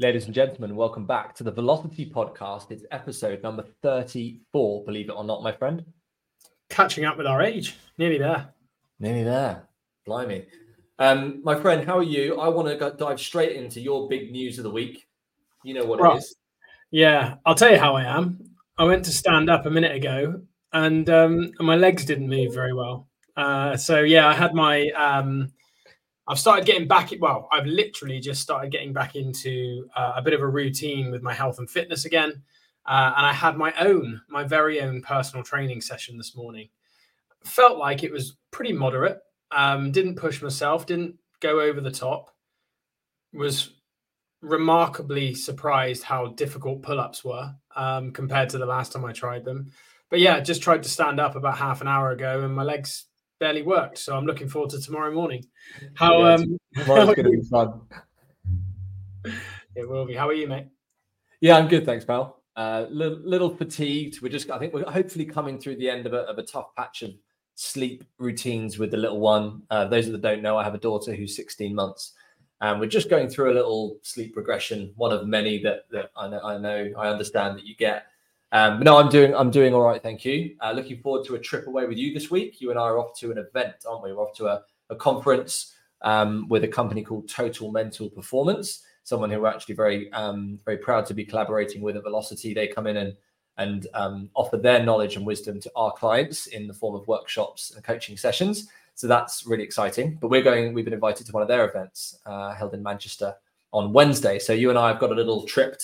Ladies and gentlemen, welcome back to the Velocity Podcast. It's episode number 34, believe it or not, my friend. Catching up with our age. Nearly there. Nearly there. Blimey. My friend, how are you? I want to dive straight into your big news of the week. You know what it is. Yeah, I'll tell you how I am. I went to stand up a minute ago and my legs didn't move very well. I had my... I've started getting back. Well, I've literally just started getting back into a bit of a routine with my health and fitness again. And I had my very own personal training session this morning. Felt like it was pretty moderate. Didn't push myself. Didn't go over the top. Was remarkably surprised how difficult pull-ups were compared to the last time I tried them. But yeah, just tried to stand up about half an hour ago and my legs barely worked, so I'm looking forward to tomorrow morning. Tomorrow's going to be fun. It will be. How are you, mate? Yeah, I'm good, thanks, pal. Little fatigued. I think we're hopefully coming through the end of a tough patch of sleep routines with the little one. Those that don't know, I have a daughter who's 16 months, and we're just going through a little sleep regression, one of many that I know I understand that you get. But no, I'm doing all right, thank you. Looking forward to a trip away with you this week. You and I are off to an event, aren't we? We're off to a conference with a company called Total Mental Performance, someone who we're actually very, very proud to be collaborating with at Velocity. They come in and offer their knowledge and wisdom to our clients in the form of workshops and coaching sessions. So that's really exciting. But we've been invited to one of their events held in Manchester on Wednesday. So you and I have got a little trip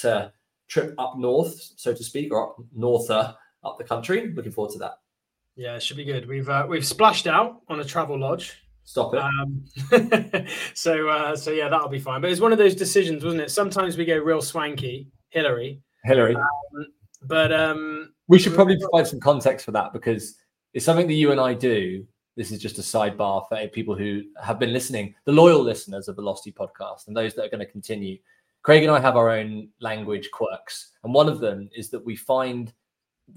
up north, so to speak, or up norther, up the country. Looking forward to that. Yeah, it should be good. We've splashed out on a travel lodge. Stop it. So yeah, that'll be fine. But it's one of those decisions, wasn't it? Sometimes we go real swanky, Hillary. We should probably provide some context for that, because it's something that you and I do. This is just a sidebar for people who have been listening, the loyal listeners of Velocity Podcast and those that are going to continue. Craig and I have our own language quirks, and one of them is that we find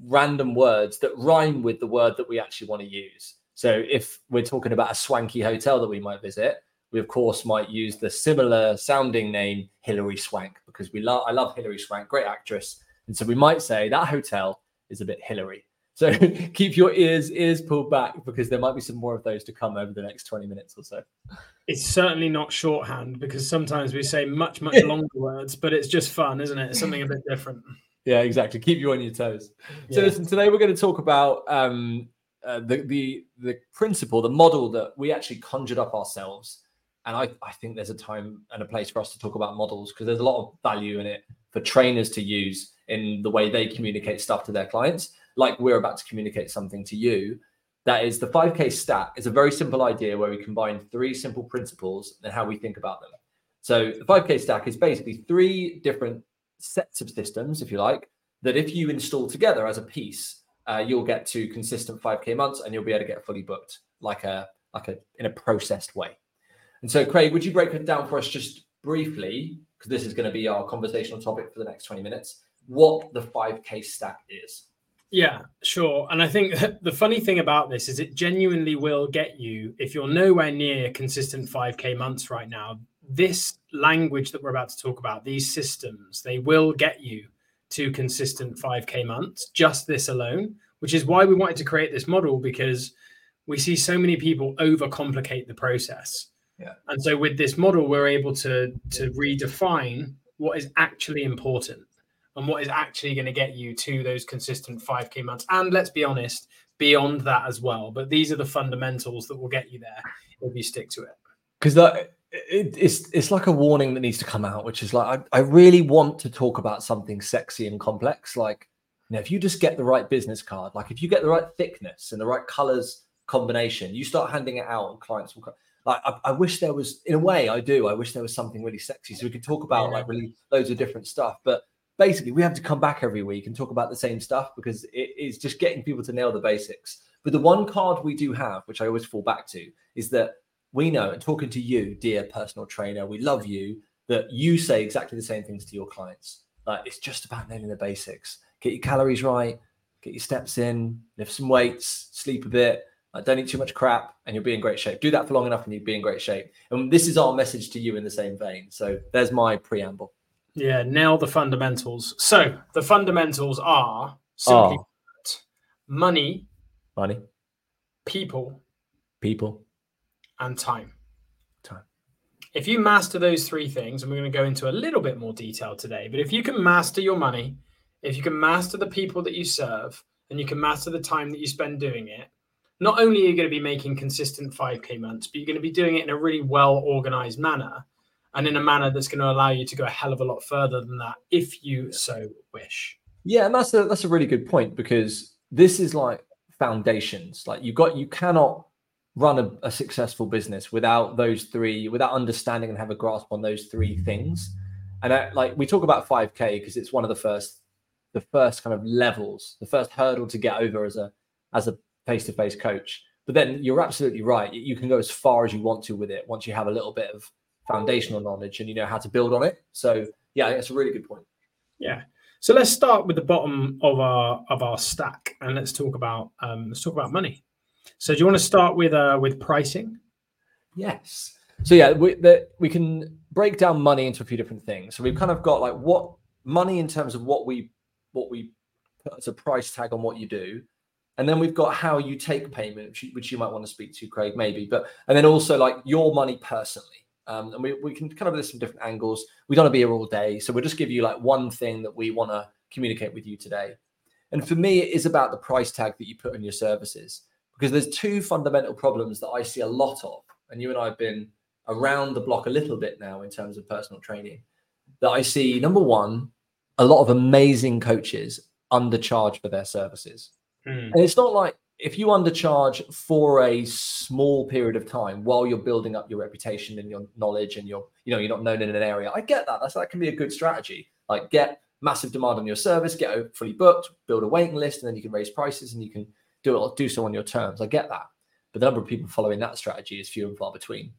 random words that rhyme with the word that we actually want to use. So if we're talking about a swanky hotel that we might visit, we, of course, might use the similar-sounding name Hillary Swank, because I love Hillary Swank, great actress. And so we might say that hotel is a bit Hillary. So keep your ears pulled back, because there might be some more of those to come over the next 20 minutes or so. It's certainly not shorthand, because sometimes we say much, much longer words, but it's just fun, isn't it? It's something a bit different. Yeah, exactly. Keep you on your toes. Yeah. So listen, today we're going to talk about the principle, the model that we actually conjured up ourselves. And I think there's a time and a place for us to talk about models, because there's a lot of value in it for trainers to use in the way they communicate stuff to their clients. Like we're about to communicate something to you. That is the 5k stack. It's a very simple idea where we combine three simple principles and how we think about them. So the 5k stack is basically three different sets of systems, if you like, that if you install together as a piece, you'll get to consistent 5k months and you'll be able to get fully booked like a in a processed way. And so Craig, would you break it down for us just briefly, because this is going to be our conversational topic for the next 20 minutes, what the 5k stack is? Yeah, sure. And I think the funny thing about this is it genuinely will get you, if you're nowhere near consistent 5K months right now, this language that we're about to talk about, these systems, they will get you to consistent 5K months, just this alone, which is why we wanted to create this model, because we see so many people overcomplicate the process. Yeah. And so with this model, we're able to redefine what is actually important and what is actually going to get you to those consistent 5K months. And let's be honest, beyond that as well. But these are the fundamentals that will get you there if you stick to it. Because it's like a warning that needs to come out, which is like, I really want to talk about something sexy and complex. Like, you know, if you just get the right business card, like if you get the right thickness and the right colors combination, you start handing it out and clients will come. Like, I wish there was, in a way I do, I wish there was something really sexy. So we could talk about like really loads of different stuff. But basically, we have to come back every week and talk about the same stuff, because it's just getting people to nail the basics. But the one card we do have, which I always fall back to, is that we know, and talking to you, dear personal trainer, we love you, that you say exactly the same things to your clients. Like, it's just about nailing the basics. Get your calories right, get your steps in, lift some weights, sleep a bit, don't eat too much crap, and you'll be in great shape. Do that for long enough and you'll be in great shape. And this is our message to you in the same vein. So there's my preamble. Yeah, nail the fundamentals. So the fundamentals are simply money, people, and time. If you master those three things, and we're going to go into a little bit more detail today, but if you can master your money, if you can master the people that you serve, and you can master the time that you spend doing it, not only are you going to be making consistent 5K months, but you're going to be doing it in a really well-organized manner and in a manner that's going to allow you to go a hell of a lot further than that if you so wish. Yeah, and that's a really good point, because this is like foundations. Like you cannot run a successful business without those three, without understanding and have a grasp on those three things. And we talk about 5K because it's one of the first kind of levels, the first hurdle to get over as a face-to-face coach. But then you're absolutely right. You can go as far as you want to with it once you have a little bit of foundational knowledge and you know how to build on it. So yeah, that's a really good point. Yeah. So let's start with the bottom of our stack, and let's talk about money. So do you want to start with pricing? Yes. So yeah, we can break down money into a few different things. So we've kind of got like what money in terms of what we put as a price tag on what you do. And then we've got how you take payment, which you might want to speak to, Craig, maybe. And then also like your money personally. And we can kind of list some different angles. We don't want to be here all day. So we'll just give you like one thing that we want to communicate with you today. And for me, it is about the price tag that you put on your services, because there's two fundamental problems that I see a lot of. And you and I have been around the block a little bit now in terms of personal training that I see. Number one, a lot of amazing coaches undercharge for their services. And it's not like if you undercharge for a small period of time while you're building up your reputation and your knowledge and you're not known in an area. I get that. That can be a good strategy. Like get massive demand on your service, get fully booked, build a waiting list, and then you can raise prices and you can do so on your terms. I get that. But the number of people following that strategy is few and far between.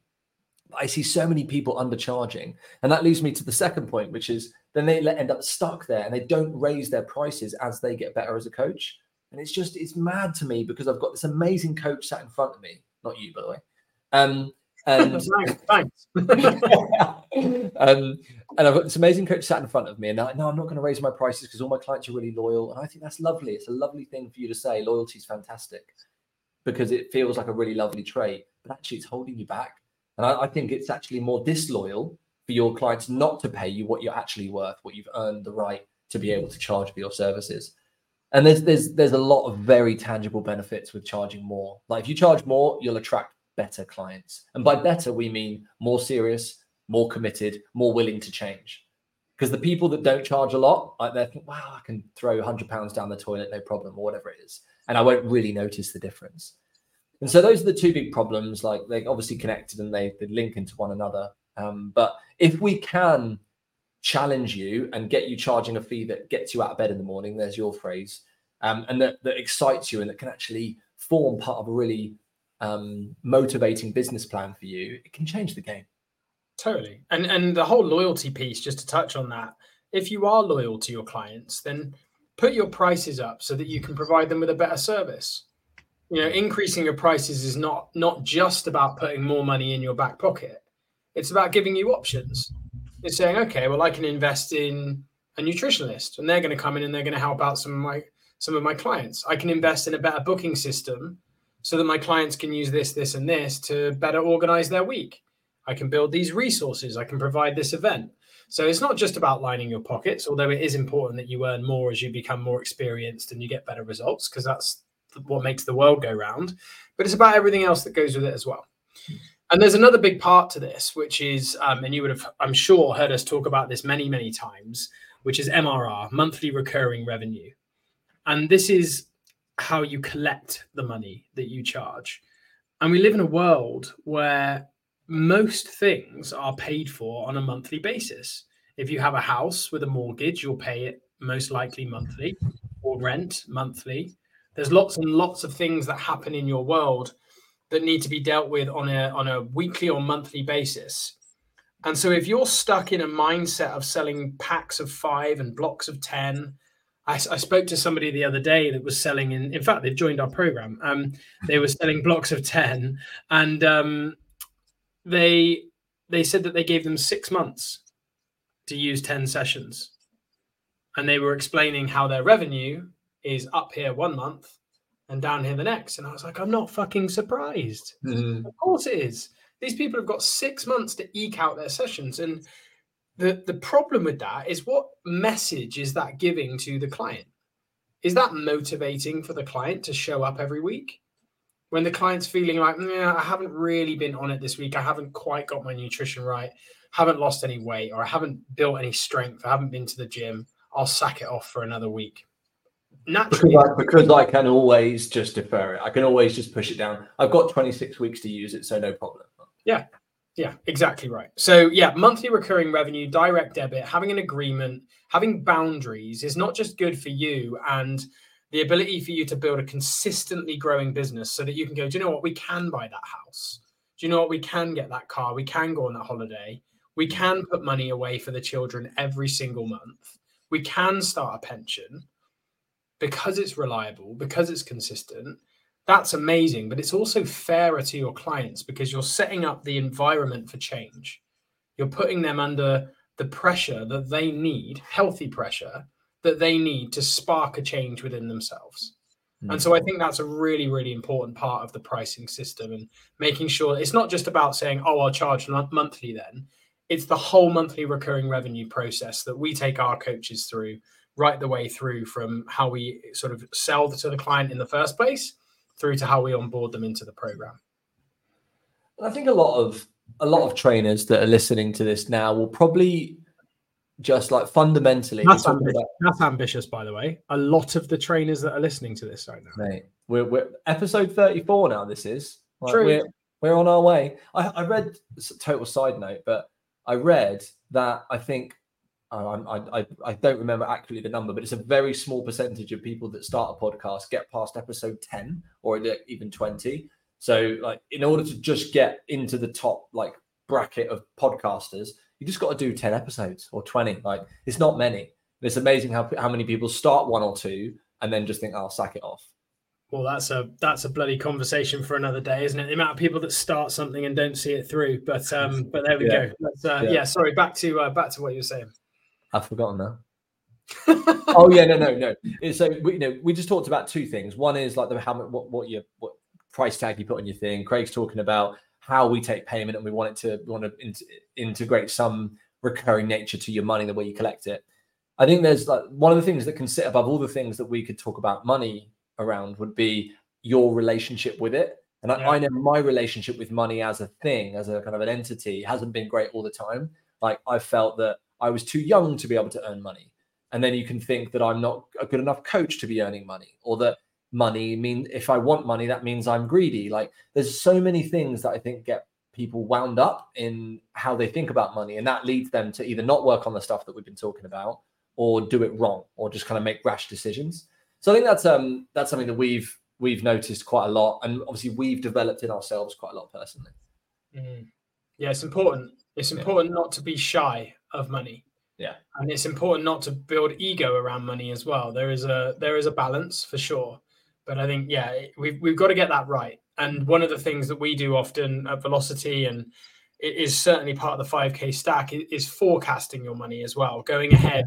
But I see so many people undercharging. And that leads me to the second point, which is then they end up stuck there and they don't raise their prices as they get better as a coach. And it's mad to me because I've got this amazing coach sat in front of me. Not you, by the way. Thanks. And I've got this amazing coach sat in front of me. And I'm not going to raise my prices because all my clients are really loyal. And I think that's lovely. It's a lovely thing for you to say. Loyalty is fantastic because it feels like a really lovely trait. But actually, it's holding you back. And I think it's actually more disloyal for your clients not to pay you what you're actually worth, what you've earned the right to be able to charge for your services. And there's a lot of very tangible benefits with charging more. Like if you charge more, you'll attract better clients. And by better, we mean more serious, more committed, more willing to change. Because the people that don't charge a lot, like they think, wow, I can throw £100 down the toilet, no problem, or whatever it is. And I won't really notice the difference. And so those are the two big problems. Like they're obviously connected and they link into one another. But if we can challenge you and get you charging a fee that gets you out of bed in the morning, there's your phrase, and that excites you and that can actually form part of a really motivating business plan for you, it can change the game. Totally. And the whole loyalty piece, just to touch on that, if you are loyal to your clients, then put your prices up so that you can provide them with a better service. You know, increasing your prices is not just about putting more money in your back pocket. It's about giving you options. It's saying, okay, well, I can invest in a nutritionist and they're going to come in and they're going to help out some of my clients. I can invest in a better booking system so that my clients can use this, and this to better organize their week. I can build these resources. I can provide this event. So it's not just about lining your pockets, although it is important that you earn more as you become more experienced and you get better results, because that's what makes the world go round. But it's about everything else that goes with it as well. And there's another big part to this, which is, and you would have, I'm sure, heard us talk about this many, many times, which is MRR, monthly recurring revenue. And this is how you collect the money that you charge. And we live in a world where most things are paid for on a monthly basis. If you have a house with a mortgage, you'll pay it most likely monthly, or rent monthly. There's lots and lots of things that happen in your world that need to be dealt with on a weekly or monthly basis. And so if you're stuck in a mindset of selling packs of 5 and blocks of 10, I spoke to somebody the other day that was selling, in fact, they've joined our program. They were selling blocks of 10, and they said that they gave them 6 months to use 10 sessions. And they were explaining how their revenue is up here 1 month and down here the next. And I was like, I'm not fucking surprised. Mm-hmm. Of course it is. These people have got 6 months to eke out their sessions. And the problem with that is, what message is that giving to the client? Is that motivating for the client to show up every week? When the client's feeling like, I haven't really been on it this week. I haven't quite got my nutrition right. Haven't lost any weight, or I haven't built any strength. I haven't been to the gym. I'll sack it off for another week. Naturally. Because I can always just defer it. I can always just push it down. I've got 26 weeks to use it, so no problem. Yeah, exactly right. So yeah, monthly recurring revenue, direct debit, having an agreement, having boundaries is not just good for you and the ability for you to build a consistently growing business so that you can go, do you know what? We can buy that house. Do you know what? We can get that car. We can go on that holiday. We can put money away for the children every single month. We can start a pension because it's reliable, because it's consistent. That's amazing. But it's also fairer to your clients because you're setting up the environment for change. You're putting them under the pressure that they need, healthy pressure, that they need to spark a change within themselves. Mm-hmm. And so I think that's a really, really important part of the pricing system, and making sure it's not just about saying, oh, I'll charge monthly then. It's the whole monthly recurring revenue process that we take our coaches through, right the way through from how we sort of sell to the client in the first place through to how we onboard them into the program. I think a lot of trainers that are listening to this now will probably just like fundamentally. That's ambitious, by the way. A lot of the trainers that are listening to this right now. Mate, we're episode 34 now. This is like, true. We're on our way. I read, total side note, but I read that I think I don't remember accurately the number, but it's a very small percentage of people that start a podcast get past episode 10 or even 20. So like, in order to just get into the top like bracket of podcasters, you just got to do 10 episodes or 20. Like, it's not many. It's amazing how many people start one or two and then just think, I'll sack it off. Well, that's a bloody conversation for another day, isn't it? The amount of people that start something and don't see it through. But there we go. Sorry, back to what you were saying. I've forgotten that. Oh yeah, no. So we just talked about two things. One is like what price tag you put on your thing. Craig's talking about how we take payment, and we want to integrate some recurring nature to your money, the way you collect it. I think there's like one of the things that can sit above all the things that we could talk about money around would be your relationship with it. And yeah. I know my relationship with money as a thing, as a kind of an entity, hasn't been great all the time. Like, I felt that I was too young to be able to earn money. And then you can think that I'm not a good enough coach to be earning money, or that money means if I want money, that means I'm greedy. Like, there's so many things that I think get people wound up in how they think about money. And that leads them to either not work on the stuff that we've been talking about, or do it wrong, or just kind of make rash decisions. So I think that's something that we've noticed quite a lot, and obviously we've developed in ourselves quite a lot personally. Mm-hmm. Yeah, it's important. It's important not to be shy of money. Yeah, and it's important not to build ego around money as well. There is a balance for sure, but I think we've got to get that right. And one of the things that we do often at Velocity, and it is certainly part of the 5K stack, is forecasting your money as well, going ahead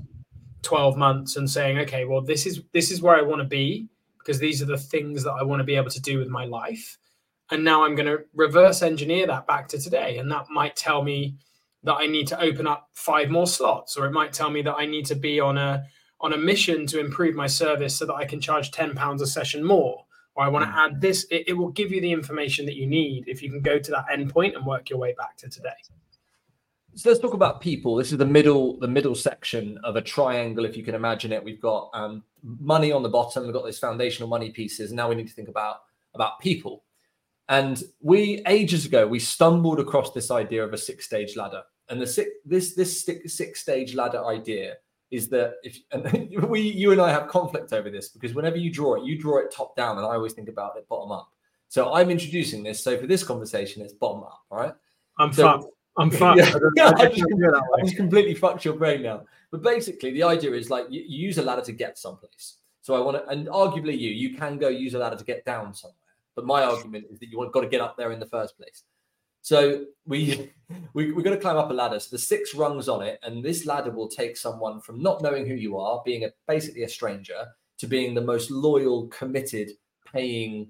12 months and saying, okay, well, this is where I want to be, because these are the things that I want to be able to do with my life. And now I'm going to reverse engineer that back to today. And that might tell me that I need to open up 5 more slots, or it might tell me that I need to be on a mission to improve my service so that I can charge £10 a session more, or I want to add this. It will give you the information that you need if you can go to that endpoint and work your way back to today. So let's talk about people. This is the middle section of a triangle, if you can imagine it. We've got money on the bottom. We've got those foundational money pieces. Now we need to think about people. And we, ages ago, we stumbled across this idea of a 6-stage ladder. And this 6-stage ladder idea is that you and I have conflict over this, because whenever you draw it top down, and I always think about it bottom up. So I'm introducing this. So for this conversation, it's bottom up, all right? I'm fucked. I just completely fucked your brain now. But basically, the idea is like you use a ladder to get someplace. So I want to, and arguably you can go use a ladder to get down somewhere. But my argument is that you've got to get up there in the first place. So we've got to climb up a ladder. So there's 6 rungs on it, and this ladder will take someone from not knowing who you are, being basically a stranger, to being the most loyal, committed, paying,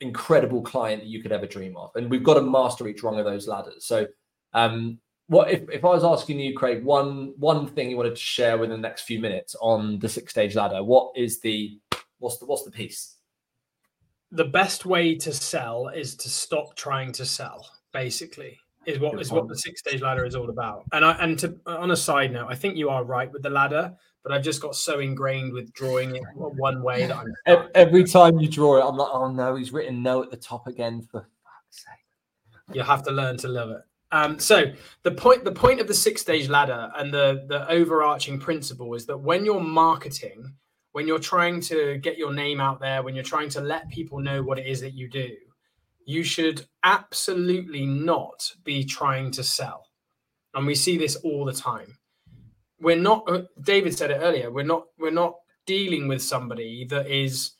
incredible client that you could ever dream of. And we've got to master each rung of those ladders. So what if I was asking you, Craig, one thing you wanted to share within the next few minutes on the 6-stage ladder, what's the piece? The best way to sell is to stop trying to sell, basically, is what the 6-stage ladder is all about. And on a side note, I think you are right with the ladder, but I've just got so ingrained with drawing it one way that I'm... Every time you draw it, I'm like, oh no, he's written no at the top again, for fuck's sake. You have to learn to love it. So the point of the 6-stage ladder and the overarching principle is that when you're marketing, when you're trying to get your name out there, when you're trying to let people know what it is that you do, you should absolutely not be trying to sell. And we see this all the time. We're not, David said it earlier, we're not dealing with somebody that is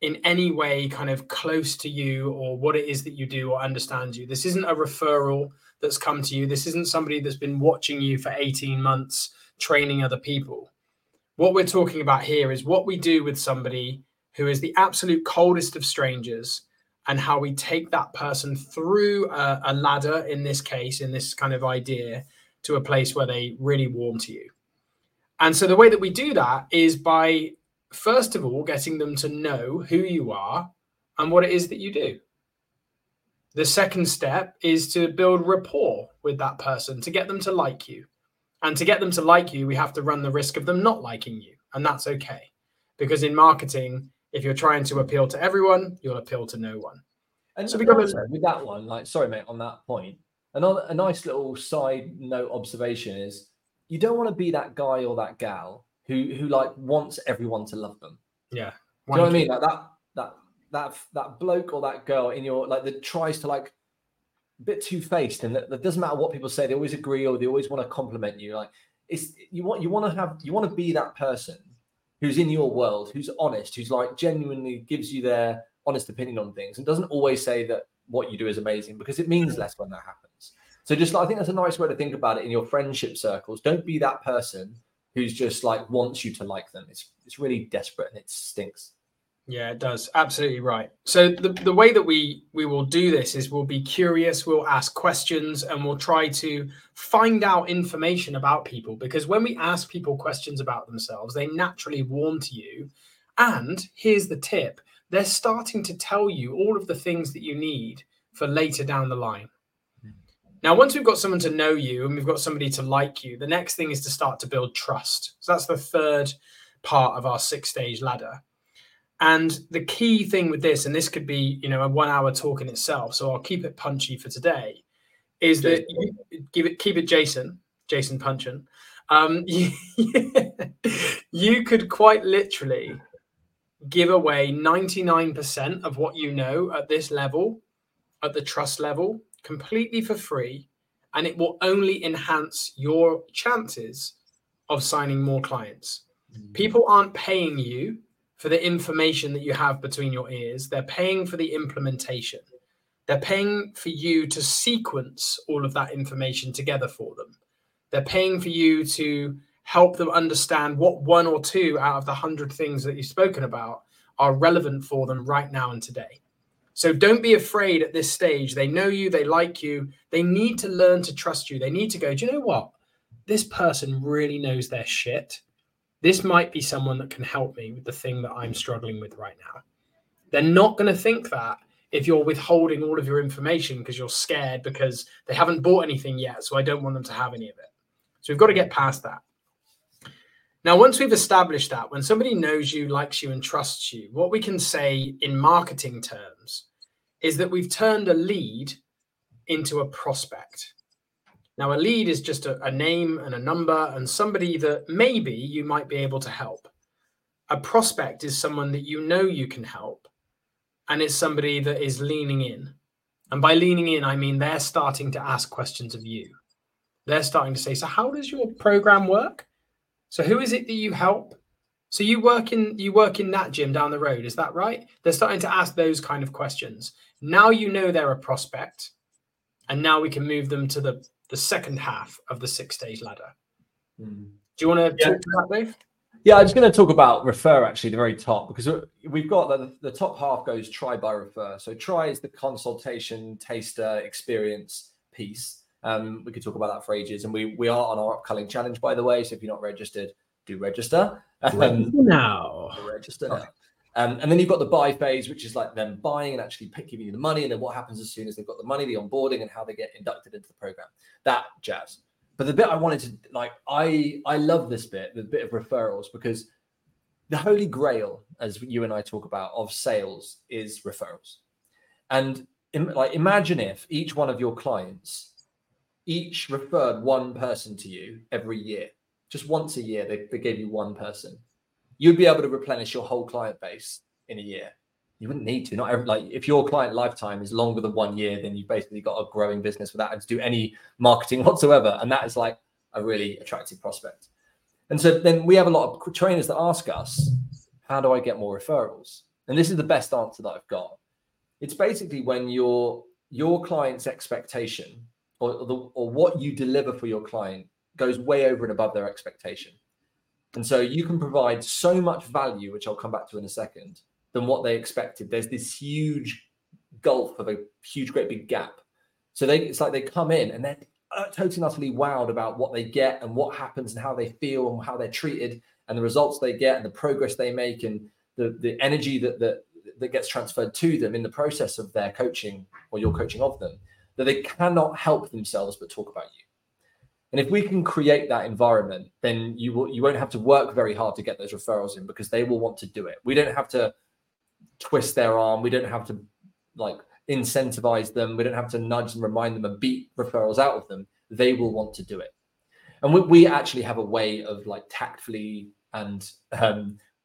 in any way kind of close to you or what it is that you do or understands you. This isn't a referral that's come to you. This isn't somebody that's been watching you for 18 months training other people. What we're talking about here is what we do with somebody who is the absolute coldest of strangers and how we take that person through a ladder, in this case, in this kind of idea, to a place where they really warm to you. And so the way that we do that is by, first of all, getting them to know who you are and what it is that you do. The second step is to build rapport with that person, to get them to like you. And to get them to like you, we have to run the risk of them not liking you. And that's okay. Because in marketing, if you're trying to appeal to everyone, you'll appeal to no one. And so with that one, like, sorry, mate, on that point, another a nice little side note observation is you don't want to be that guy or that gal who like wants everyone to love them. Yeah. Do you know what I mean? Like that bloke or that girl in your, like, that tries to, like, a bit two-faced, and that doesn't matter what people say, they always agree or they always want to compliment you. Like, it's you want to be that person who's in your world, who's honest, who's like genuinely gives you their honest opinion on things and doesn't always say that what you do is amazing, because it means less when that happens. So just, I think that's a nice way to think about it in your friendship circles. Don't be that person who's just like wants you to like them. It's really desperate and it stinks. Yeah, it does. Absolutely right. So the way that we will do this is we'll be curious, we'll ask questions, and we'll try to find out information about people, because when we ask people questions about themselves, they naturally warm to you. And here's the tip. They're starting to tell you all of the things that you need for later down the line. Now, once we've got someone to know you and we've got somebody to like you, the next thing is to start to build trust. So that's the third part of our 6-stage ladder. And the key thing with this, and this could be, you know, a 1-hour talk in itself, so I'll keep it punchy for today, is that you keep it Jason Punchin. You could quite literally give away 99% of what you know at this level, at the trust level, completely for free, and it will only enhance your chances of signing more clients. People aren't paying you for the information that you have between your ears. They're paying for the implementation. They're paying for you to sequence all of that information together for them. They're paying for you to help them understand what 1 or 2 out of the 100 things that you've spoken about are relevant for them right now and today. So don't be afraid at this stage. They know you, they like you. They need to learn to trust you. They need to go, do you know what? This person really knows their shit. This might be someone that can help me with the thing that I'm struggling with right now. They're not going to think that if you're withholding all of your information because you're scared because they haven't bought anything yet, so I don't want them to have any of it. So we've got to get past that. Now, once we've established that, when somebody knows you, likes you, and trusts you, what we can say in marketing terms is that we've turned a lead into a prospect. Now, a lead is just a name and a number and somebody that maybe you might be able to help. A prospect is someone that you know you can help, and it's somebody that is leaning in. And by leaning in, I mean they're starting to ask questions of you. They're starting to say, so how does your program work? So who is it that you help? So you work in that gym down the road, is that right? They're starting to ask those kind of questions. Now you know they're a prospect. And now we can move them to the second half of the 6-stage ladder. Mm. Do you want to talk to that, Dave? Yeah, I'm just going to talk about refer, actually, the very top, because we've got the top half goes try by refer. So try is the consultation, taster, experience piece. We could talk about that for ages. And we are on our upcoming challenge, by the way. So if you're not registered, do register. Register now. And then you've got the buy phase, which is like them buying and actually giving you the money. And then what happens as soon as they've got the money, the onboarding and how they get inducted into the program, that jazz. But the bit I wanted to like, I love this bit, the bit of referrals, because the holy grail, as you and I talk about, of sales is referrals. And imagine if each one of your clients, each referred one person to you every year, just once a year, they gave you one person. You'd be able to replenish your whole client base in a year. You wouldn't need to. Not every, like if your client lifetime is longer than 1 year, then you've basically got a growing business without having to do any marketing whatsoever. And that is like a really attractive prospect. And so then we have a lot of trainers that ask us, how do I get more referrals? And this is the best answer that I've got. It's basically when your client's expectation or what you deliver for your client goes way over and above their expectation. And so you can provide so much value, which I'll come back to in a second, than what they expected. There's this huge gulf of a huge, great big gap. So it's like they come in and they're totally and utterly wowed about what they get and what happens and how they feel and how they're treated and the results they get and the progress they make and the energy that gets transferred to them in the process of their coaching or your coaching of them, that they cannot help themselves but talk about you. And if we can create that environment, then you won't have to work very hard to get those referrals in because they will want to do it. We don't have to twist their arm. We don't have to incentivize them. We don't have to nudge and remind them and beat referrals out of them. They will want to do it. And we actually have a way of tactfully, and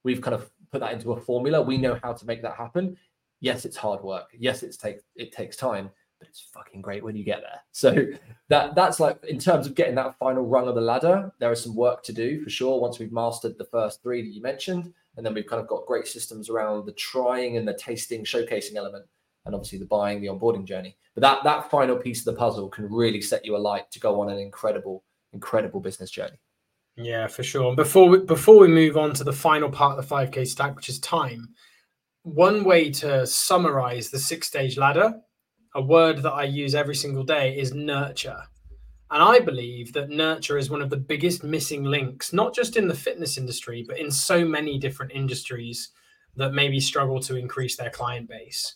we've kind of put that into a formula. We know how to make that happen. Yes, it's hard work. Yes, it takes time. But it's fucking great when you get there. So that's in terms of getting that final rung of the ladder, there is some work to do for sure. Once we've mastered the first three that you mentioned, and then we've kind of got great systems around the trying and the tasting, showcasing element, and obviously the buying, the onboarding journey. But that final piece of the puzzle can really set you alight to go on an incredible, incredible business journey. Yeah, for sure. Before we move on to the final part of the 5K stack, which is time, one way to summarize the 6-stage ladder, a word that I use every single day, is nurture. And I believe that nurture is one of the biggest missing links, not just in the fitness industry, but in so many different industries that maybe struggle to increase their client base.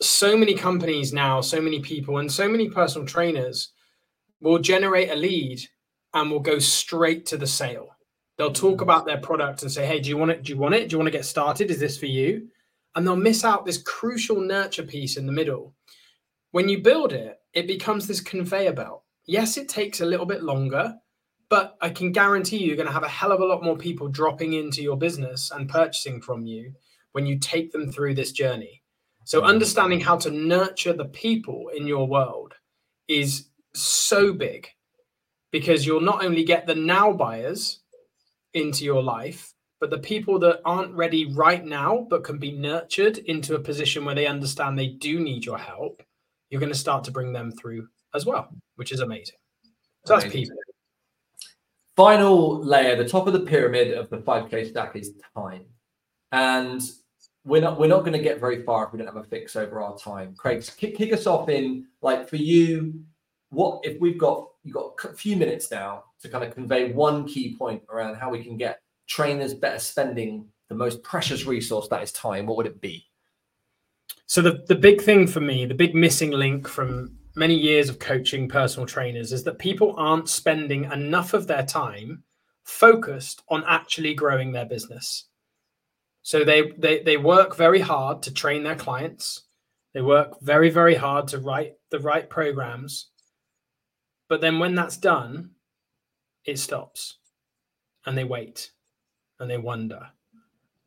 So many companies now, so many people, and so many personal trainers will generate a lead and will go straight to the sale. They'll talk about their product and say, hey, do you want it? Do you want it? Do you want to get started? Is this for you? And they'll miss out this crucial nurture piece in the middle. When you build it, it becomes this conveyor belt. Yes, it takes a little bit longer, but I can guarantee you're going to have a hell of a lot more people dropping into your business and purchasing from you when you take them through this journey. So understanding how to nurture the people in your world is so big, because you'll not only get the now buyers into your life, but the people that aren't ready right now, but can be nurtured into a position where they understand they do need your help. You're going to start to bring them through as well, which is amazing. So that's people. Final layer, the top of the pyramid of the 5K stack, is time. And we're not going to get very far if we don't have a fix over our time. Craig, kick us off in, for you, what if you've got a few minutes now to kind of convey one key point around how we can get trainers better spending the most precious resource, that is time. What would it be? So the big thing for me, the big missing link from many years of coaching personal trainers, is that people aren't spending enough of their time focused on actually growing their business. So they work very hard to train their clients. They work very, very hard to write the right programs. But then when that's done, it stops and they wait and they wonder,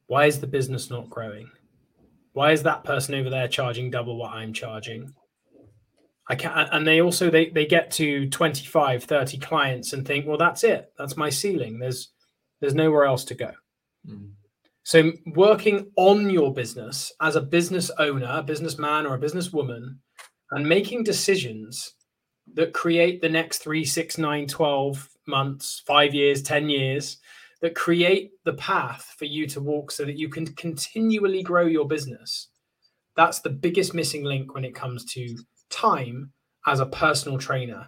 why is the business not growing? Why is that person over there charging double what I'm charging? And they also, they get to 25, 30 clients and think, well, that's it. That's my ceiling. There's nowhere else to go. Mm. So working on your business as a business owner, a businessman or a businesswoman, and making decisions that create the next 3, 6, 9, 12 months, 5 years, 10 years, that create the path for you to walk so that you can continually grow your business. That's the biggest missing link when it comes to time as a personal trainer,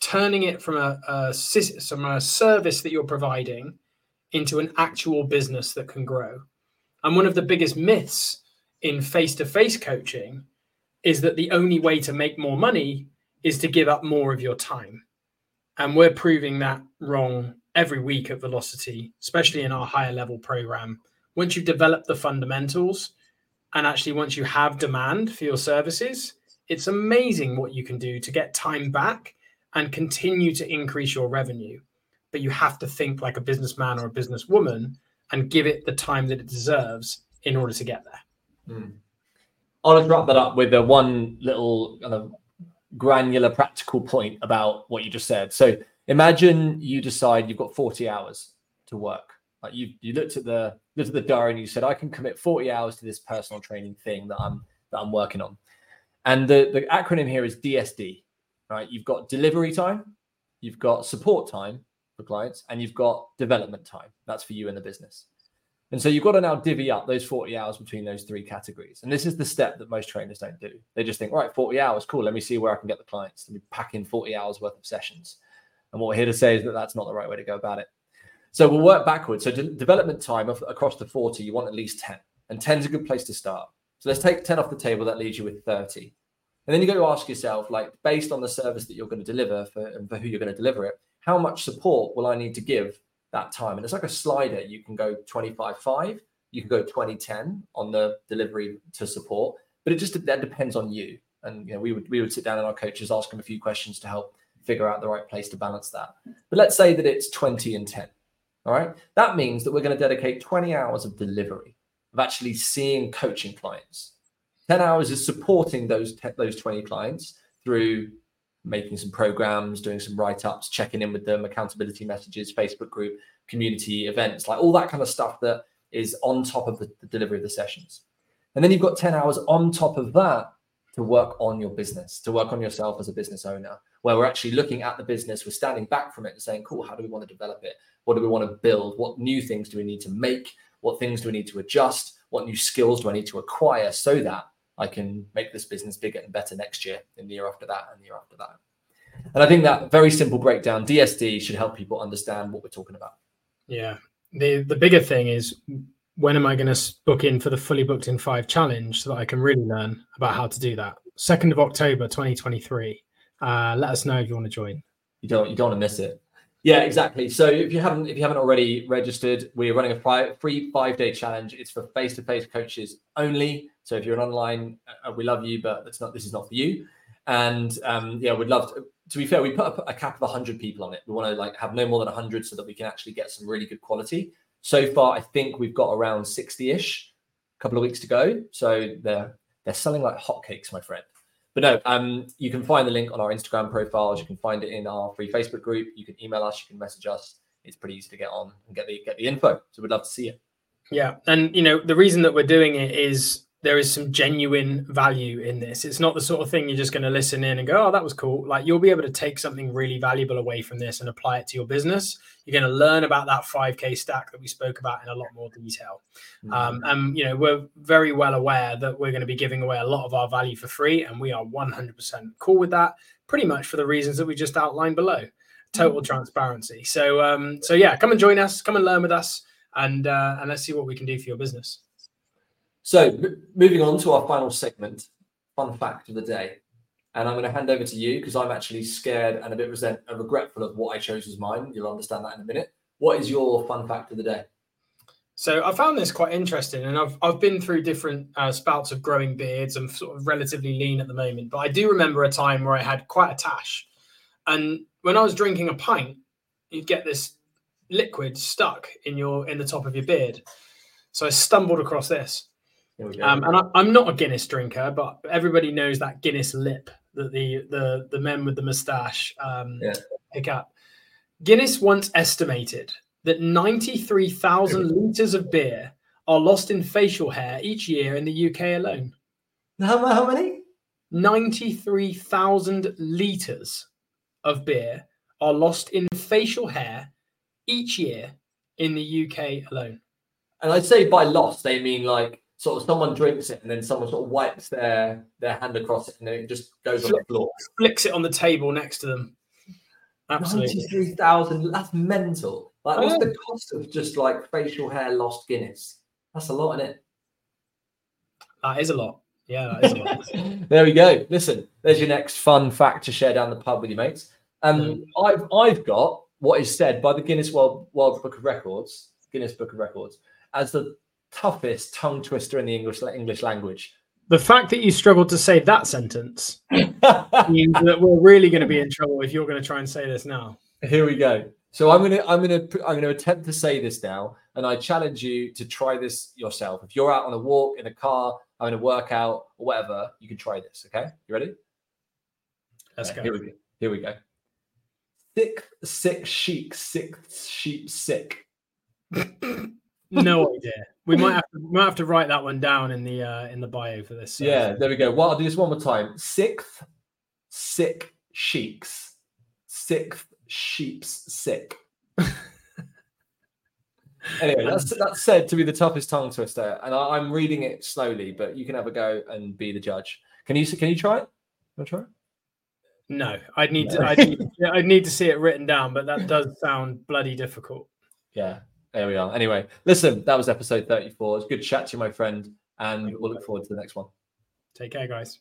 turning it from a service that you're providing into an actual business that can grow. And one of the biggest myths in face-to-face coaching is that the only way to make more money is to give up more of your time. And we're proving that wrong every week at Velocity, especially in our higher level program. Once you've developed the fundamentals, and actually once you have demand for your services, it's amazing what you can do to get time back and continue to increase your revenue. But you have to think like a businessman or a businesswoman and give it the time that it deserves in order to get there. Mm. I'll just wrap that up with one little kind of granular practical point about what you just said. So imagine you decide you've got 40 hours to work. Like you looked at the diary and you said, I can commit 40 hours to this personal training thing that I'm working on. And the acronym here is DSD, right? You've got delivery time, you've got support time for clients, and you've got development time. That's for you and the business. And so you've got to now divvy up those 40 hours between those three categories. And this is the step that most trainers don't do. They just think, right, 40 hours, cool. Let me see where I can get the clients. Let me pack in 40 hours worth of sessions. And what we're here to say is that that's not the right way to go about it. So we'll work backwards. So development time across the 40, you want at least 10. And 10 is a good place to start. So let's take 10 off the table. That leaves you with 30. And then you got to ask yourself, like, based on the service that you're going to deliver and for who you're going to deliver it, how much support will I need to give that time? And it's like a slider. You can go 25-5, you can go 20-10 on the delivery to support, but that depends on you. And, you know, we would sit down and our coaches, ask them a few questions to help figure out the right place to balance that. But let's say that it's 20 and 10. All right, that means that we're going to dedicate 20 hours of delivery, of actually seeing, coaching clients. 10 hours is supporting those 20 clients through making some programs, doing some write-ups, checking in with them, accountability messages, Facebook group, community events, like all that kind of stuff that is on top of the delivery of the sessions. And then you've got 10 hours on top of that to work on your business, to work on yourself as a business owner, where we're actually looking at the business, we're standing back from it and saying, cool, how do we want to develop it? What do we want to build? What new things do we need to make? What things do we need to adjust? What new skills do I need to acquire so that I can make this business bigger and better next year, and the year after that, and the year after that. And I think that very simple breakdown, DSD, should help people understand what we're talking about. Yeah. The bigger thing is, when am I going to book in for the Fully Booked in 5 Challenge so that I can really learn about how to do that? 2nd of October, 2023. Let us know if you want to join. You don't want to miss it. Yeah, exactly. So if you haven't already registered, we're running a free 5-day challenge. It's for face-to-face coaches only. So if you're an online, we love you, but this is not for you. And we'd love to be fair, we put up a cap of 100 people on it. We want to have no more than 100 so that we can actually get some really good quality. So far, I think we've got around 60-ish, a couple of weeks to go. So they're selling like hotcakes, my friend. But no, you can find the link on our Instagram profiles. You can find it in our free Facebook group. You can email us. You can message us. It's pretty easy to get on and get the info. So we'd love to see it. Yeah, and the reason that we're doing it is there is some genuine value in this. It's not the sort of thing you're just going to listen in and go, "Oh, that was cool." Like, you'll be able to take something really valuable away from this and apply it to your business. You're going to learn about that 5K stack that we spoke about in a lot more detail. Mm-hmm. We're very well aware that we're going to be giving away a lot of our value for free, and we are 100% cool with that, pretty much for the reasons that we just outlined below. Total transparency. So, come and join us, come and learn with us, and let's see what we can do for your business. So moving on to our final segment, fun fact of the day. And I'm going to hand over to you because I'm actually scared and a bit regretful of what I chose as mine. You'll understand that in a minute. What is your fun fact of the day? So I found this quite interesting, and I've been through different spouts of growing beards. I'm sort of relatively lean at the moment, but I do remember a time where I had quite a tash. And when I was drinking a pint, you'd get this liquid stuck in the top of your beard. So I stumbled across this. And I'm not a Guinness drinker, but everybody knows that Guinness lip that the men with the moustache pick up. Guinness once estimated that 93,000 litres of beer are lost in facial hair each year in the UK alone. How many? 93,000 litres of beer are lost in facial hair each year in the UK alone. And I'd say by lost, they mean like sort of someone drinks it and then someone sort of wipes their hand across it and then it just goes on the floor. Flicks it on the table next to them. Absolutely. 93,000, that's mental. Like, what's the cost of just like facial hair lost Guinness? That's a lot, isn't it? That is a lot. Yeah, that is a lot. There we go. Listen, there's your next fun fact to share down the pub with your mates. I've got what is said by the Guinness World Book of Records, as the toughest tongue twister in the English language. The fact that you struggled to say that sentence means that we're really going to be in trouble if you're going to try and say this now. Here we go. So I'm going to attempt to say this now, and I challenge you to try this yourself. If you're out on a walk, in a car, having a workout, or whatever, you can try this. Okay, you ready? Let's go. Here we go. Sick. No idea. We might have to write that one down in the bio for this. Yeah, there we go. Well, I'll do this one more time. Sixth sheep's sick. Anyway, that's said to be the toughest tongue twister, and I'm reading it slowly, but you can have a go and be the judge. Can you try it? Want to try it? No, I'd need to see it written down, but that does sound bloody difficult. Yeah. There we are. Anyway, listen, that was episode 34. It was good chat to you, my friend, and we'll look forward to the next one. Take care, guys.